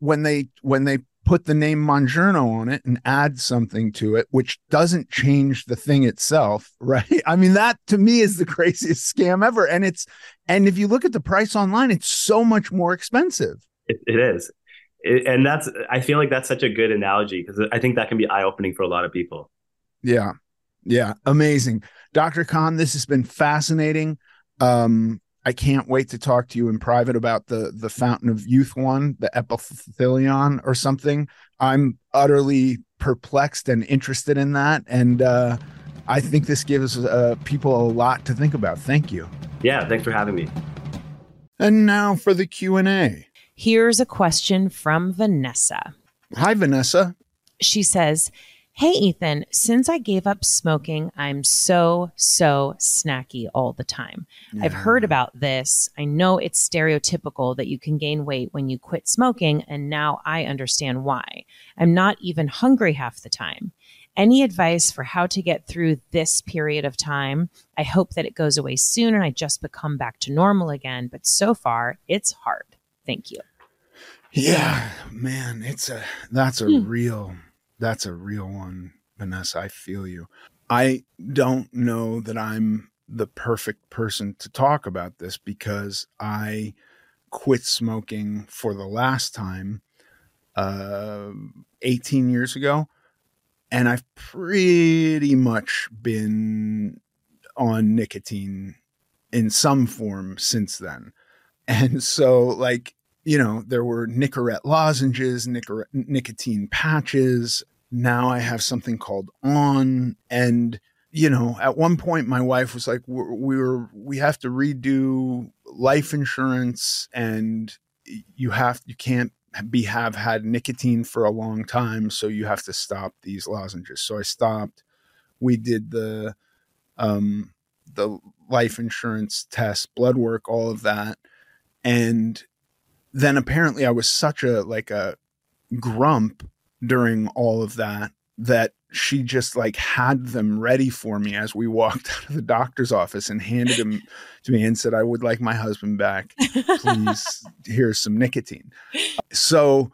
when they, when they put the name Mounjaro on it and add something to it, which doesn't change the thing itself, right? I mean, that to me is the craziest scam ever. And it's, and if you look at the price online, it's so much more expensive. It, it is. It, and that's, I feel like that's such a good analogy because I think that can be eye-opening for a lot of people. Yeah. Yeah. Amazing. Doctor Khan, this has been fascinating. Um, I can't wait to talk to you in private about the the Fountain of Youth one, the epithalon or something. I'm utterly perplexed and interested in that. And uh, I think this gives uh, people a lot to think about. Thank you. Yeah, thanks for having me. And now for the Q and A. Here's a question from Vanessa. Hi, Vanessa. She says, hey, Ethan, since I gave up smoking, I'm so, so snacky all the time. Yeah. I've heard about this. I know it's stereotypical that you can gain weight when you quit smoking, and now I understand why. I'm not even hungry half the time. Any advice for how to get through this period of time? I hope that it goes away soon and I just become back to normal again, but so far it's hard. Thank you. Yeah, man, it's a that's a hmm. real... That's a real one, Vanessa. I feel you. I don't know that I'm the perfect person to talk about this because I quit smoking for the last time uh, eighteen years ago. And I've pretty much been on nicotine in some form since then. And so like, you know, there were Nicorette lozenges, Nicor- nicotine patches. Now I have something called On. And, you know, at one point my wife was like, we're, we were, we have to redo life insurance and you have, you can't be, have had nicotine for a long time. So you have to stop these lozenges. So I stopped. We did the, um, the life insurance test, blood work, all of that. And then apparently I was such a, like a grump during all of that, that she just like had them ready for me as we walked out of the doctor's office and handed them to me and said, I would like my husband back. Please, here's some nicotine. So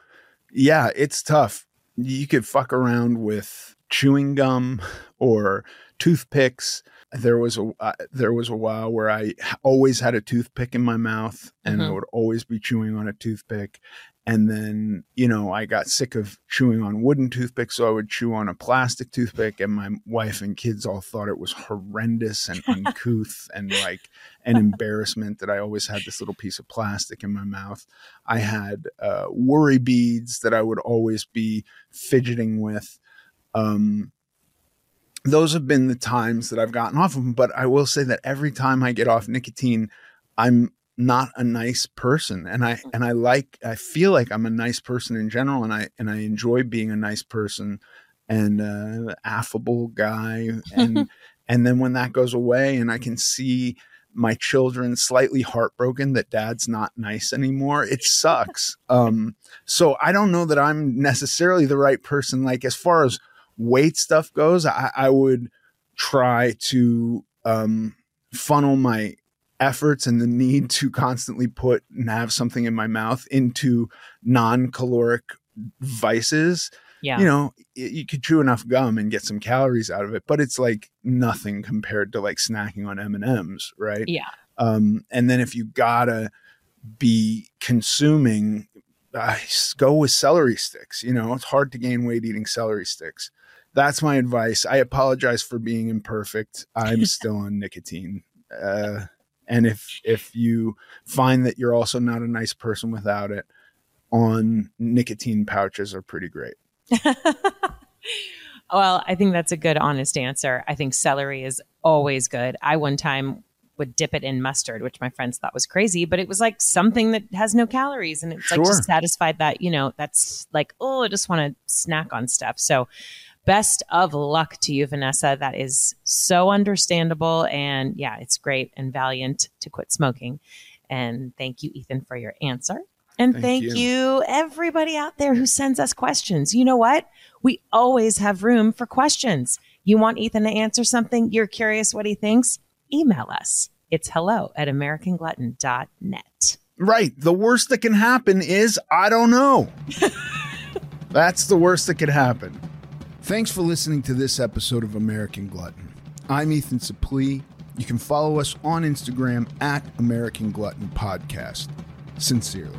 yeah, it's tough. You could fuck around with chewing gum or toothpicks. There was a uh, there was a while where I always had a toothpick in my mouth and mm-hmm. I would always be chewing on a toothpick. And then, you know, I got sick of chewing on wooden toothpicks, so I would chew on a plastic toothpick. And my wife and kids all thought it was horrendous and uncouth and like an embarrassment that I always had this little piece of plastic in my mouth. I had uh, worry beads that I would always be fidgeting with. Um Those have been the times that I've gotten off of them, but I will say that every time I get off nicotine, I'm not a nice person. And I, and I like, I feel like I'm a nice person in general. And I, and I enjoy being a nice person and uh, affable guy. And, and then when that goes away and I can see my children slightly heartbroken that dad's not nice anymore, it sucks. Um, so I don't know that I'm necessarily the right person. Like as far as weight stuff goes, I, I would try to um, funnel my efforts and the need to constantly put and have something in my mouth into non-caloric vices. Yeah. You know, it, you could chew enough gum and get some calories out of it, but it's like nothing compared to like snacking on M and M's, right? Yeah. Um, and then if you gotta be consuming, uh, go with celery sticks. You know, it's hard to gain weight eating celery sticks. That's my advice. I apologize for being imperfect. I'm still on nicotine. Uh, and if if you find that you're also not a nice person without it, On nicotine pouches are pretty great. Well, I think that's a good, honest answer. I think celery is always good. I one time would dip it in mustard, which my friends thought was crazy, but it was like something that has no calories. And it's sure. like just satisfied that, you know, that's like, oh, I just want to snack on stuff. So best of luck to you, Vanessa. That is so understandable. And yeah, it's great and valiant to quit smoking. And thank you, Ethan, for your answer. And thank, thank you. you, everybody out there who sends us questions. You know what? We always have room for questions. You want Ethan to answer something? You're curious what he thinks? Email us. It's hello at American Glutton dot net. Right. The worst that can happen is, I don't know. That's the worst that could happen. Thanks for listening to this episode of American Glutton. I'm Ethan Suplee. You can follow us on Instagram at American Glutton Podcast. Sincerely.